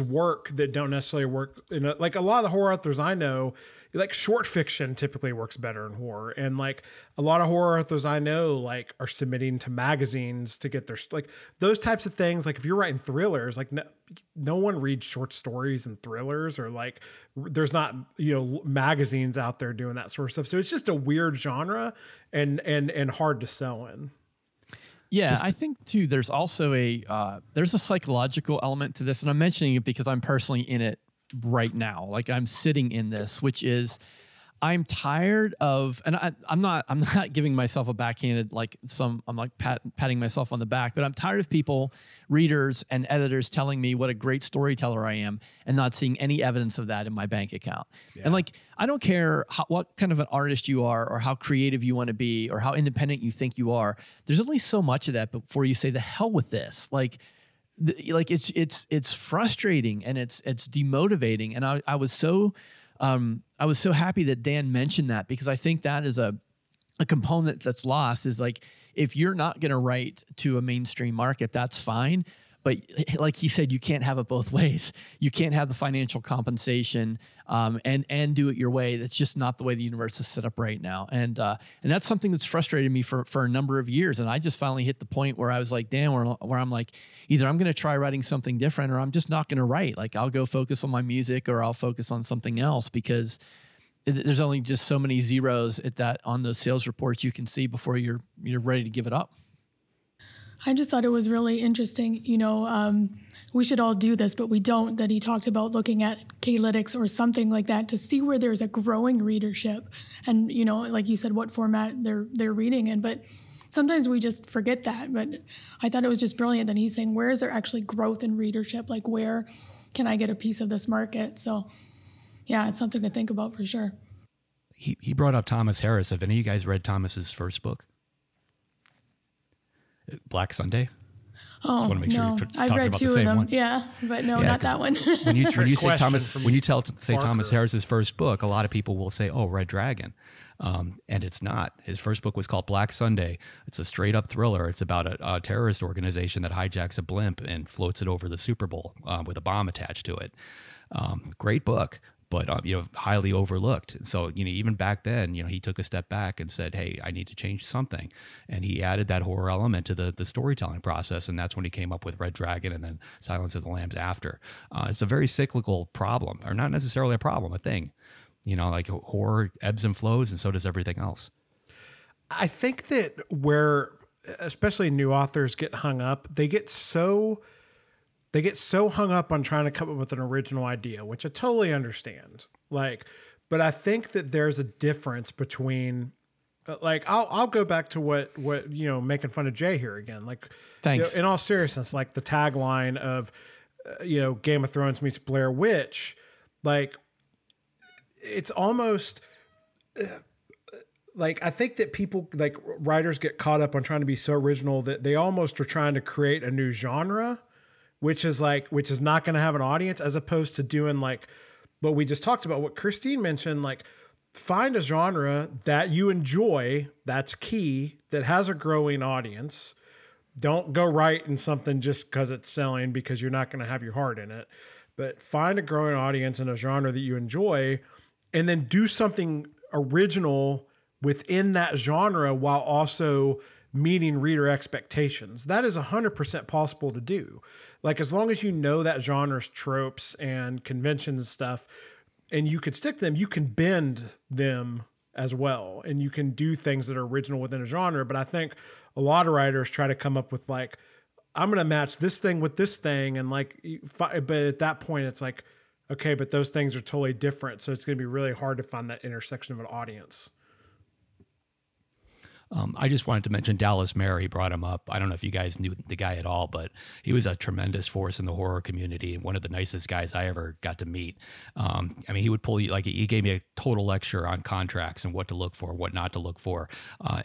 work that don't necessarily work in like a lot of the horror authors I know, like short fiction typically works better in horror. And like a lot of horror authors I know, like are submitting to magazines to get their, like those types of things. Like if you're writing thrillers, like no one reads short stories and thrillers, or like there's not, you know, magazines out there doing that sort of stuff. So it's just a weird genre and hard to sell in. Yeah, I think too, there's also a psychological element to this. And I'm mentioning it because I'm personally in it right now. Like I'm sitting in this, which is, I'm tired of, and I'm not giving myself a backhanded, like I'm like patting myself on the back, but I'm tired of people, readers and editors telling me what a great storyteller I am and not seeing any evidence of that in my bank account. Yeah. And like, I don't care what kind of an artist you are or how creative you want to be or how independent you think you are. There's only so much of that before you say the hell with this. Like it's frustrating and it's demotivating. And I was so happy that Dan mentioned that, because I think that is a component that's lost, is like, if you're not going to write to a mainstream market, that's fine. But like he said, you can't have it both ways. You can't have the financial compensation and do it your way. That's just not the way the universe is set up right now. And that's something that's frustrated me for a number of years. And I just finally hit the point where I was like, Dan, where I'm like, either I'm going to try writing something different, or I'm just not going to write. Like I'll go focus on my music, or I'll focus on something else, because there's only just so many zeros at that on those sales reports you can see before you're ready to give it up. I just thought it was really interesting, you know, we should all do this, but we don't, that he talked about looking at K-Lytics or something like that to see where there's a growing readership and, you know, like you said, what format they're reading in. But sometimes we just forget that. But I thought it was just brilliant that he's saying, where is there actually growth in readership? Like, where can I get a piece of this market? So, yeah, it's something to think about for sure. He brought up Thomas Harris. Have any of you guys read Thomas's first book? Black Sunday. Oh, no, I've read two of them. Yeah, but no, not that one. When you say Thomas Harris's first book, a lot of people will say, oh, Red Dragon. And it's not. His first book was called Black Sunday. It's a straight up thriller. It's about a terrorist organization that hijacks a blimp and floats it over the Super Bowl with a bomb attached to it. Great book, but highly overlooked. So even back then, he took a step back and said, "Hey, I need to change something," and he added that horror element to the storytelling process, and that's when he came up with Red Dragon and then Silence of the Lambs. After it's a very cyclical problem, or not necessarily a problem, a thing. Like horror ebbs and flows, and so does everything else. I think that where especially new authors get hung up, they get so hung up on trying to come up with an original idea, which I totally understand. But I think that there's a difference between, I'll go back to what making fun of Jay here again. Thanks. In all seriousness, the tagline of, Game of Thrones meets Blair Witch, it's almost. I think that people, writers get caught up on trying to be so original that they almost are trying to create a new genre, which is not going to have an audience, as opposed to doing what we just talked about, what Christine mentioned, find a genre that you enjoy. That's key. That has a growing audience. Don't go write in something just because it's selling, because you're not going to have your heart in it, but find a growing audience in a genre that you enjoy, and then do something original within that genre while also meeting reader expectations. That is 100% possible to do. As long as you know that genre's tropes and conventions and stuff, and you could stick to them, you can bend them as well. And you can do things that are original within a genre. But I think a lot of writers try to come up with I'm going to match this thing with this thing. And but at that point it's okay, but those things are totally different. So it's going to be really hard to find that intersection of an audience. I just wanted to mention Dallas Mary brought him up. I don't know if you guys knew the guy at all, but he was a tremendous force in the horror community and one of the nicest guys I ever got to meet. He would pull you, he gave me a total lecture on contracts and what to look for, what not to look for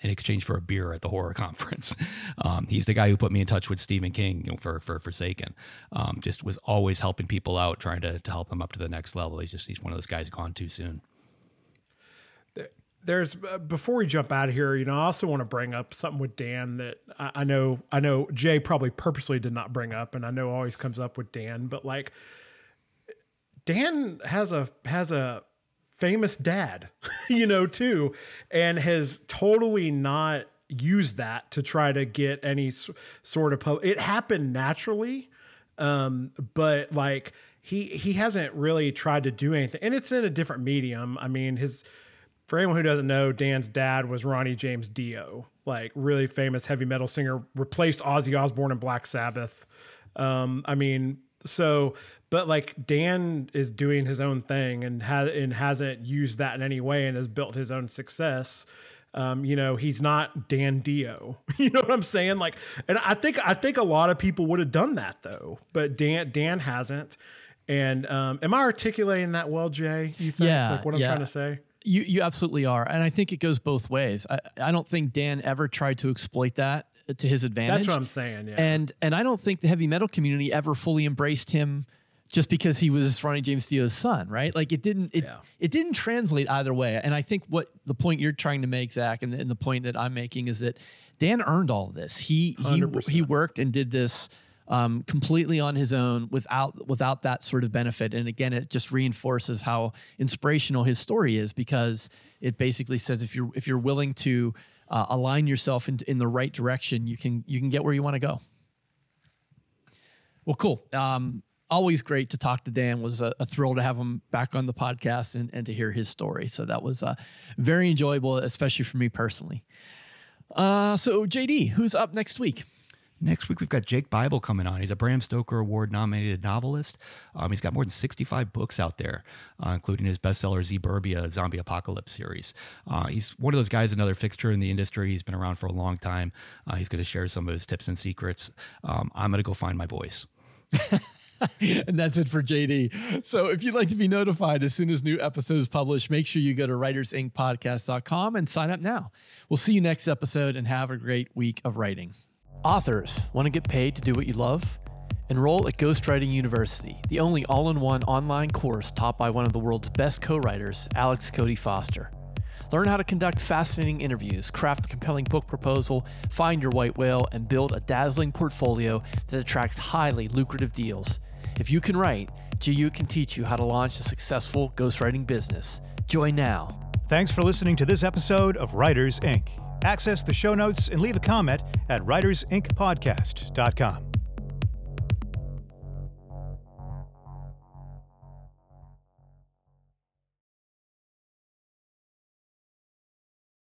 in exchange for a beer at the horror conference. He's the guy who put me in touch with Stephen King for Forsaken. Just was always helping people out, trying to help them up to the next level. He's one of those guys gone too soon. Before we jump out of here, I also want to bring up something with Dan that I know Jay probably purposely did not bring up, and I know always comes up with Dan, but Dan has a famous dad, too, and has totally not used that to try to get any sort of it happened naturally. But he hasn't really tried to do anything, and it's in a different medium. For anyone who doesn't know, Dan's dad was Ronnie James Dio, really famous heavy metal singer, replaced Ozzy Osbourne and Black Sabbath. Dan is doing his own thing and hasn't used that in any way and has built his own success. He's not Dan Dio. You know what I'm saying? And I think a lot of people would have done that though, but Dan hasn't. And am I articulating that well, Jay? You think what I'm trying to say? You absolutely are. And I think it goes both ways. I don't think Dan ever tried to exploit that to his advantage. That's what I'm saying. Yeah. And I don't think the heavy metal community ever fully embraced him just because he was Ronnie James Dio's son, right? It didn't translate either way. And I think what the point you're trying to make, Zach, and the point that I'm making is that Dan earned all of this. He worked and did this completely on his own without that sort of benefit. And again, it just reinforces how inspirational his story is, because it basically says if you're willing to align yourself in the right direction, you can get where you want to go. Well, cool. Always great to talk to Dan. Was a thrill to have him back on the podcast and to hear his story. So that was very enjoyable, especially for me personally. So JD, who's up next week? Next week, we've got Jake Bible coming on. He's a Bram Stoker Award-nominated novelist. He's got more than 65 books out there, including his bestseller Zeburbia Zombie Apocalypse series. He's one of those guys, another fixture in the industry. He's been around for a long time. He's going to share some of his tips and secrets. I'm going to go find my voice. And that's it for JD. So if you'd like to be notified as soon as new episodes publish, make sure you go to writersincpodcast.com and sign up now. We'll see you next episode, and have a great week of writing. Authors, want to get paid to do what you love? Enroll at Ghostwriting University, the only all-in-one online course taught by one of the world's best co-writers, Alex Cody Foster. Learn how to conduct fascinating interviews, craft a compelling book proposal, find your white whale, and build a dazzling portfolio that attracts highly lucrative deals. If you can write, GU can teach you how to launch a successful ghostwriting business. Join now. Thanks for listening to this episode of Writers, Inc. Access the show notes and leave a comment at writersincpodcast.com.